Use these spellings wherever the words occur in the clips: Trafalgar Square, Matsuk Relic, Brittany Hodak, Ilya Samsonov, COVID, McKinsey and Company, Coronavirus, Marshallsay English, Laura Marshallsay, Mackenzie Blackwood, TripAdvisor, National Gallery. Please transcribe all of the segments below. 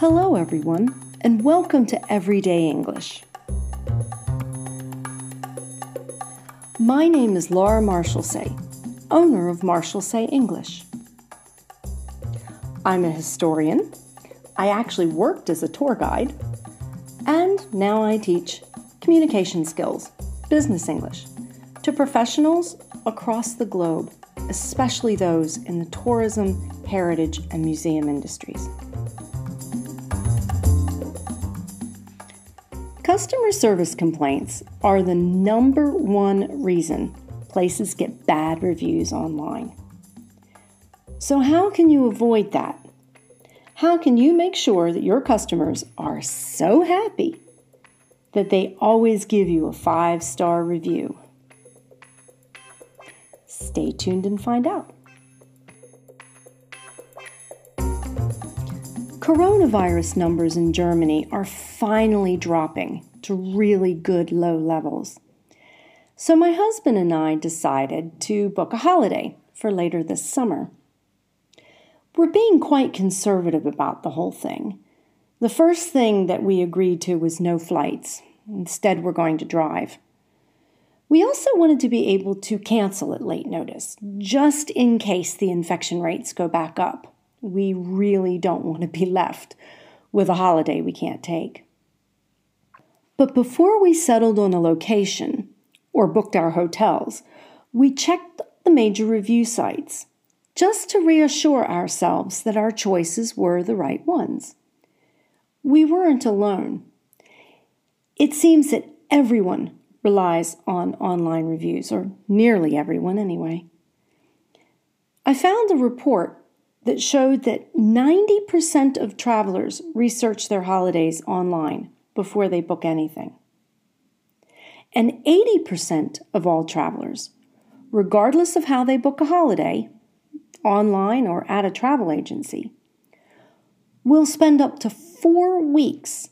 Hello everyone, and welcome to Everyday English. My name is Laura Marshallsay, owner of Marshallsay English. I'm a historian, I actually worked as a tour guide, and now I teach communication skills, business English, to professionals across the globe, especially those in the tourism, heritage, and museum industries. Customer service complaints are the number one reason places get bad reviews online. So how can you avoid that? How can you make sure that your customers are so happy that they always give you a 5-star review? Stay tuned and find out. Coronavirus numbers in Germany are finally dropping to really good low levels. So my husband and I decided to book a holiday for later this summer. We're being quite conservative about the whole thing. The first thing that we agreed to was no flights. Instead, we're going to drive. We also wanted to be able to cancel at late notice, just in case the infection rates go back up. We really don't want to be left with a holiday we can't take. But before we settled on a location or booked our hotels, we checked the major review sites just to reassure ourselves that our choices were the right ones. We weren't alone. It seems that everyone relies on online reviews, or nearly everyone anyway. I found a report that showed that 90% of travelers research their holidays online before they book anything. And 80% of all travelers, regardless of how they book a holiday, online or at a travel agency, will spend up to 4 weeks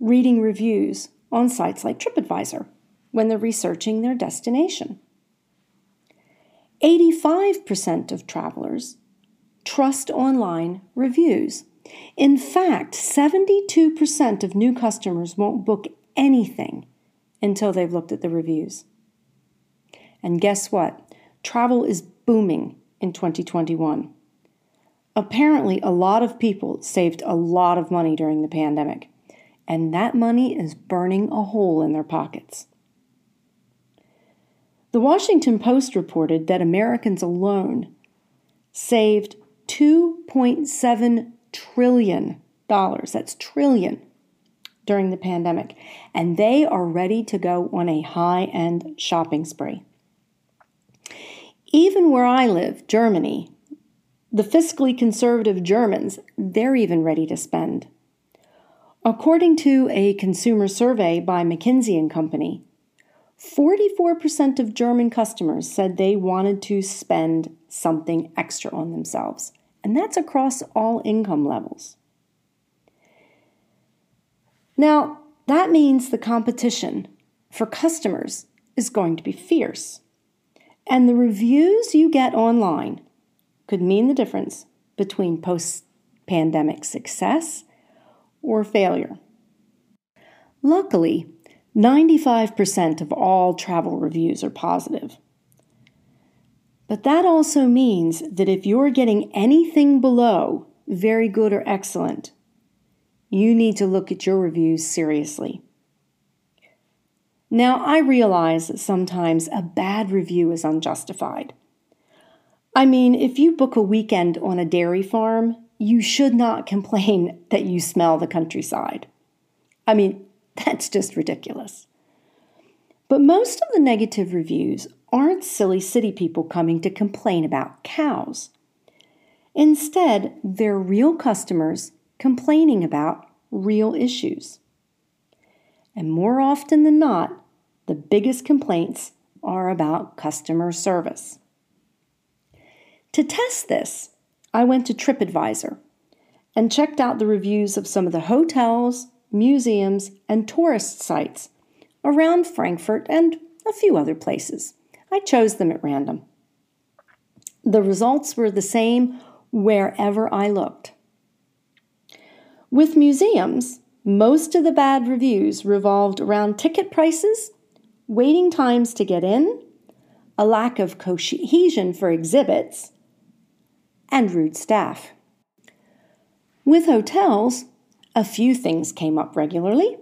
reading reviews on sites like TripAdvisor when they're researching their destination. 85% of travelers trust online reviews. In fact, 72% of new customers won't book anything until they've looked at the reviews. And guess what? Travel is booming in 2021. Apparently, a lot of people saved a lot of money during the pandemic, and that money is burning a hole in their pockets. The Washington Post reported that Americans alone saved $2.7 trillion, that's trillion, during the pandemic, and they are ready to go on a high-end shopping spree. Even where I live, Germany, the fiscally conservative Germans, they're even ready to spend. According to a consumer survey by McKinsey and Company, 44% of German customers said they wanted to spend something extra on themselves, and that's across all income levels. Now, that means the competition for customers is going to be fierce, and the reviews you get online could mean the difference between post-pandemic success or failure. Luckily, 95% of all travel reviews are positive. But that also means that if you're getting anything below very good or excellent, you need to look at your reviews seriously. Now, I realize that sometimes a bad review is unjustified. I mean, if you book a weekend on a dairy farm, you should not complain that you smell the countryside. I mean, that's just ridiculous. But most of the negative reviews aren't silly city people coming to complain about cows. Instead, they're real customers complaining about real issues. And more often than not, the biggest complaints are about customer service. To test this, I went to TripAdvisor and checked out the reviews of some of the hotels, museums, and tourist sites around Frankfurt and a few other places. I chose them at random. The results were the same wherever I looked. With museums, most of the bad reviews revolved around ticket prices, waiting times to get in, a lack of cohesion for exhibits, and rude staff. With hotels, a few things came up regularly.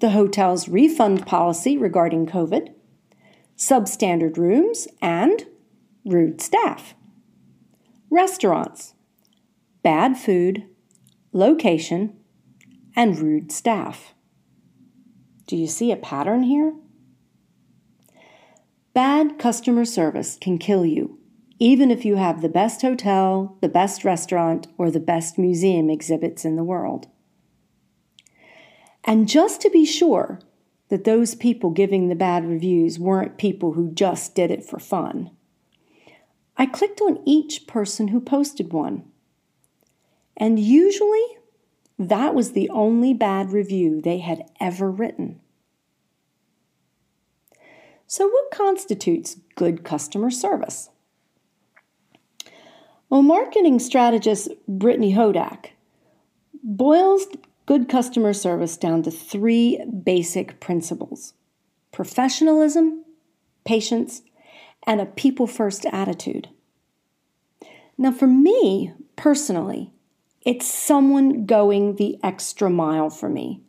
The hotel's refund policy regarding COVID, substandard rooms, and rude staff. Restaurants, bad food, location, and rude staff. Do you see a pattern here? Bad customer service can kill you, even if you have the best hotel, the best restaurant, or the best museum exhibits in the world. And just to be sure that those people giving the bad reviews weren't people who just did it for fun, I clicked on each person who posted one. And usually, that was the only bad review they had ever written. So what constitutes good customer service? Well, marketing strategist Brittany Hodak boils good customer service down to three basic principles: professionalism, patience, and a people-first attitude. Now, for me personally, it's someone going the extra mile for me.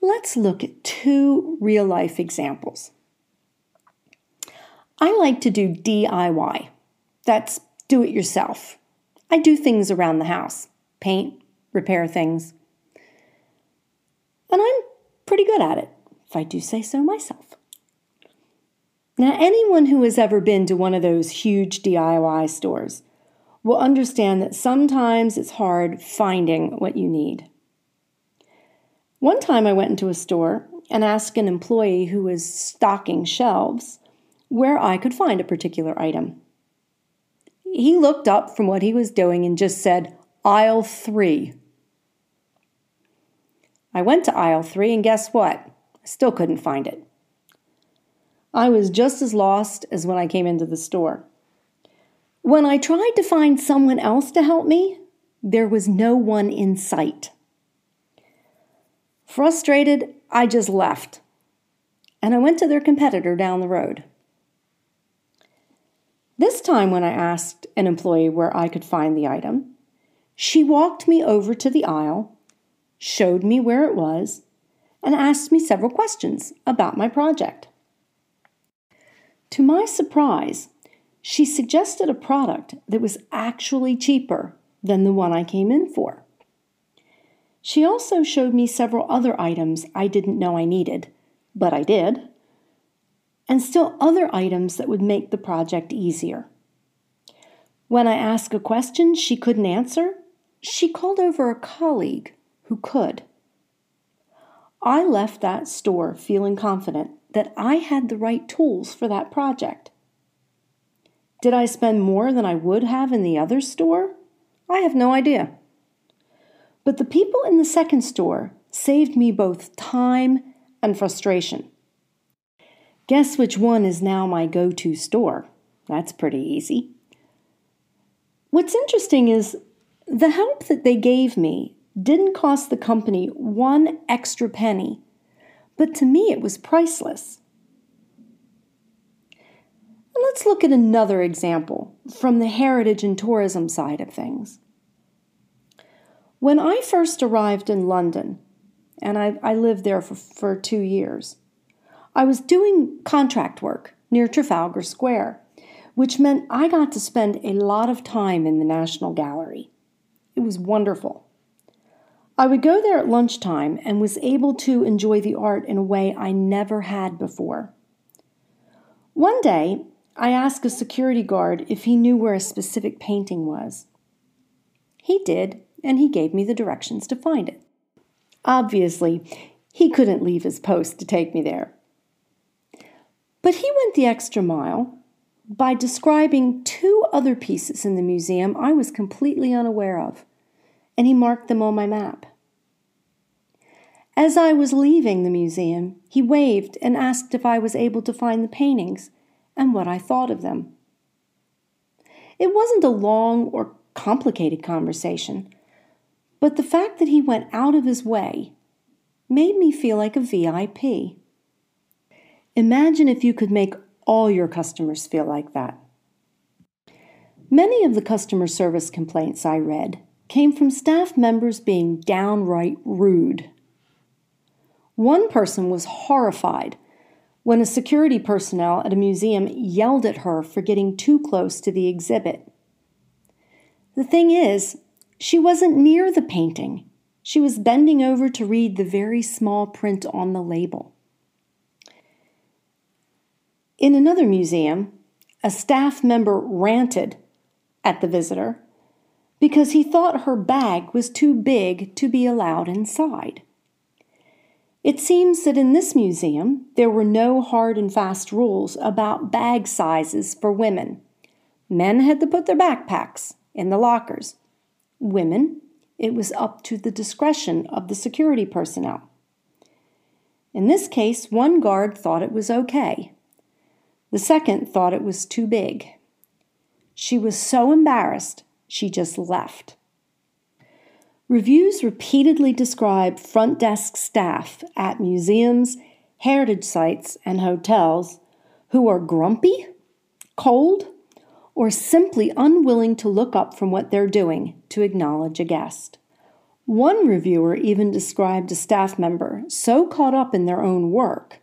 Let's look at two real-life examples. I like to do DIY. That's do it yourself. I do things around the house. Paint, repair things. And I'm pretty good at it, if I do say so myself. Now, anyone who has ever been to one of those huge DIY stores will understand that sometimes it's hard finding what you need. One time I went into a store and asked an employee who was stocking shelves where I could find a particular item. He looked up from what he was doing and just said, "Aisle 3." I went to aisle 3 and guess what? I still couldn't find it. I was just as lost as when I came into the store. When I tried to find someone else to help me, there was no one in sight. Frustrated, I just left, and I went to their competitor down the road. This time when I asked an employee where I could find the item, she walked me over to the aisle, showed me where it was, and asked me several questions about my project. To my surprise, she suggested a product that was actually cheaper than the one I came in for. She also showed me several other items I didn't know I needed, but I did, and still other items that would make the project easier. When I asked a question she couldn't answer, she called over a colleague who could. I left that store feeling confident that I had the right tools for that project. Did I spend more than I would have in the other store? I have no idea. But the people in the second store saved me both time and frustration. Guess which one is now my go-to store? That's pretty easy. What's interesting is the help that they gave me didn't cost the company one extra penny, but to me it was priceless. Let's look at another example from the heritage and tourism side of things. When I first arrived in London, and I lived there for 2 years, I was doing contract work near Trafalgar Square, which meant I got to spend a lot of time in the National Gallery. It was wonderful. I would go there at lunchtime and was able to enjoy the art in a way I never had before. One day, I asked a security guard if he knew where a specific painting was. He did, and he gave me the directions to find it. Obviously, he couldn't leave his post to take me there. But he went the extra mile by describing two other pieces in the museum I was completely unaware of, and he marked them on my map. As I was leaving the museum, he waved and asked if I was able to find the paintings and what I thought of them. It wasn't a long or complicated conversation, But the fact that he went out of his way made me feel like a VIP. Imagine if you could make all your customers feel like that. Many of the customer service complaints I read came from staff members being downright rude. One person was horrified when a security personnel at a museum yelled at her for getting too close to the exhibit. The thing is, she wasn't near the painting. She was bending over to read the very small print on the label. In another museum, a staff member ranted at the visitor because he thought her bag was too big to be allowed inside. It seems that in this museum, there were no hard and fast rules about bag sizes for women. Men had to put their backpacks in the lockers. Women, it was up to the discretion of the security personnel. In this case, one guard thought it was okay. The second thought it was too big. She was so embarrassed, she just left. Reviews repeatedly describe front desk staff at museums, heritage sites, and hotels who are grumpy, cold, or simply unwilling to look up from what they're doing to acknowledge a guest. One reviewer even described a staff member so caught up in their own work,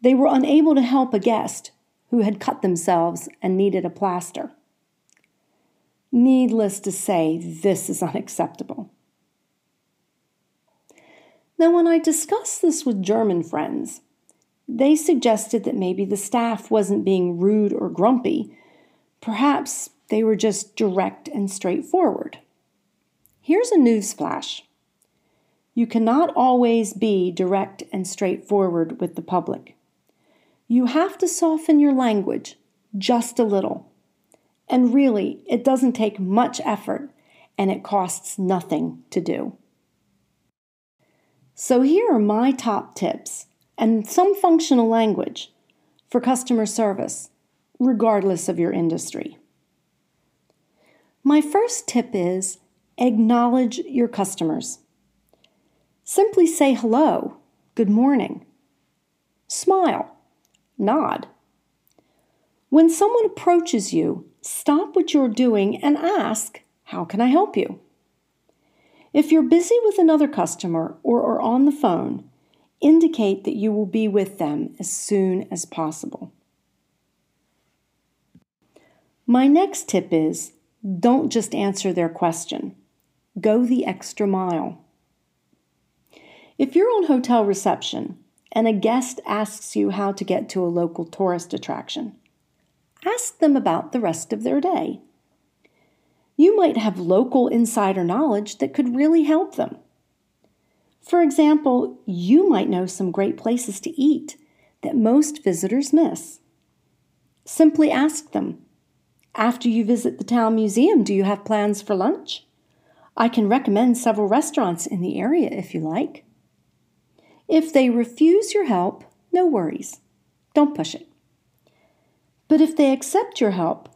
they were unable to help a guest who had cut themselves and needed a plaster. Needless to say, this is unacceptable. Now, when I discussed this with German friends, they suggested that maybe the staff wasn't being rude or grumpy. Perhaps they were just direct and straightforward. Here's a newsflash. You cannot always be direct and straightforward with the public. You have to soften your language just a little. And really, it doesn't take much effort, and it costs nothing to do. So here are my top tips and some functional language for customer service, regardless of your industry. My first tip is acknowledge your customers. Simply say hello, good morning, smile, nod. When someone approaches you, stop what you're doing and ask, how can I help you? If you're busy with another customer or are on the phone, indicate that you will be with them as soon as possible. My next tip is, don't just answer their question. Go the extra mile. If you're on hotel reception and a guest asks you how to get to a local tourist attraction, ask them about the rest of their day. You might have local insider knowledge that could really help them. For example, you might know some great places to eat that most visitors miss. Simply ask them, after you visit the town museum, do you have plans for lunch? I can recommend several restaurants in the area if you like. If they refuse your help, no worries. Don't push it. But if they accept your help,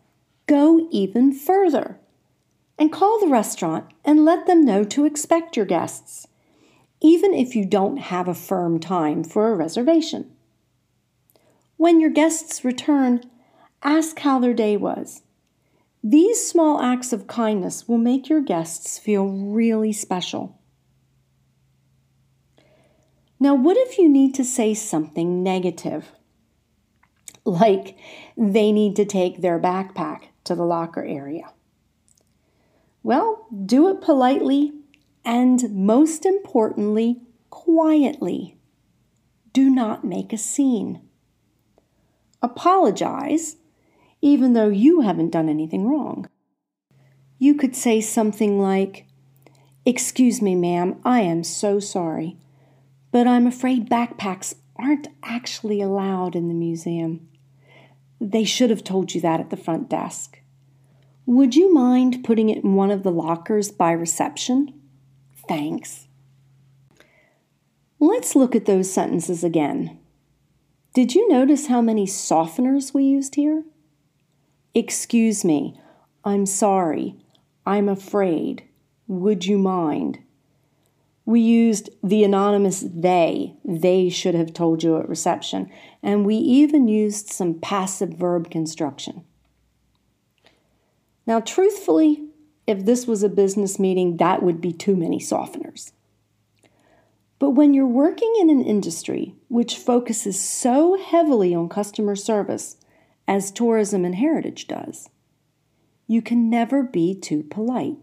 go even further and call the restaurant and let them know to expect your guests, even if you don't have a firm time for a reservation. When your guests return, ask how their day was. These small acts of kindness will make your guests feel really special. Now, what if you need to say something negative? Like they need to take their backpack to the locker area. Well, do it politely and, most importantly, quietly. Do not make a scene. Apologize, even though you haven't done anything wrong. You could say something like, "Excuse me, ma'am, I am so sorry, but I'm afraid backpacks aren't actually allowed in the museum. They should have told you that at the front desk. Would you mind putting it in one of the lockers by reception? Thanks." Let's look at those sentences again. Did you notice how many softeners we used here? Excuse me, I'm sorry, I'm afraid, would you mind? We used the anonymous they should have told you at reception, and we even used some passive verb construction. Now, truthfully, if this was a business meeting, that would be too many softeners. But when you're working in an industry which focuses so heavily on customer service, as tourism and heritage does, you can never be too polite.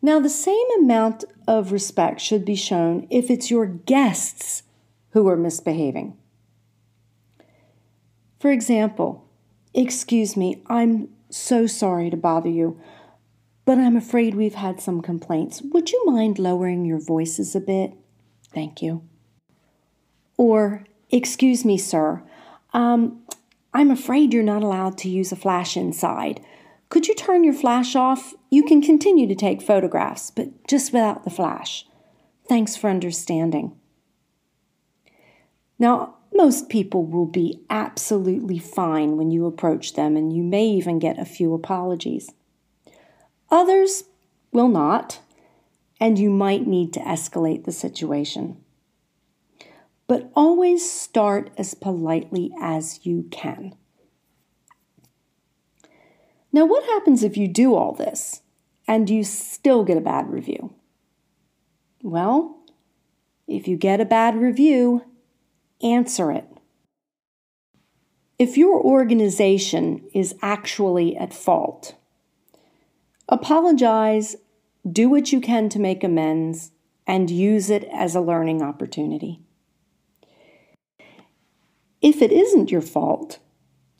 Now, the same amount of respect should be shown if it's your guests who are misbehaving. For example, excuse me, I'm so sorry to bother you, but I'm afraid we've had some complaints. Would you mind lowering your voices a bit? Thank you. Or, excuse me, sir, I'm afraid you're not allowed to use a flash inside. Could you turn your flash off? You can continue to take photographs, but just without the flash. Thanks for understanding. Now, most people will be absolutely fine when you approach them, and you may even get a few apologies. Others will not, and you might need to escalate the situation. But always start as politely as you can. Now, what happens if you do all this and you still get a bad review? Well, if you get a bad review, answer it. If your organization is actually at fault, apologize, do what you can to make amends, and use it as a learning opportunity. If it isn't your fault,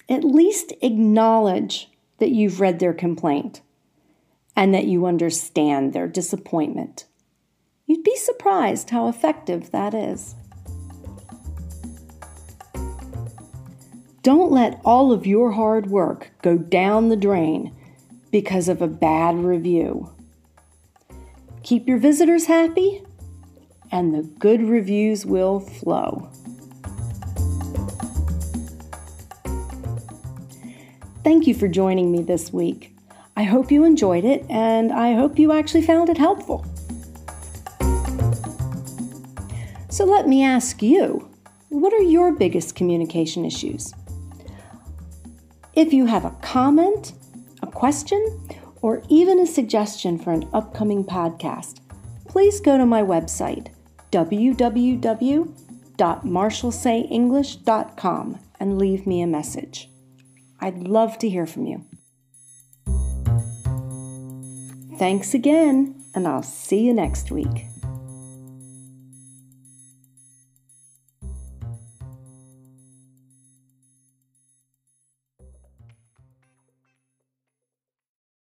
at least acknowledge that you've read their complaint and that you understand their disappointment. You'd be surprised how effective that is. Don't let all of your hard work go down the drain because of a bad review. Keep your visitors happy, and the good reviews will flow. Thank you for joining me this week. I hope you enjoyed it, and I hope you actually found it helpful. So let me ask you, what are your biggest communication issues? If you have a comment, a question, or even a suggestion for an upcoming podcast, please go to my website, www.marshallsayenglish.com, and leave me a message. I'd love to hear from you. Thanks again, and I'll see you next week.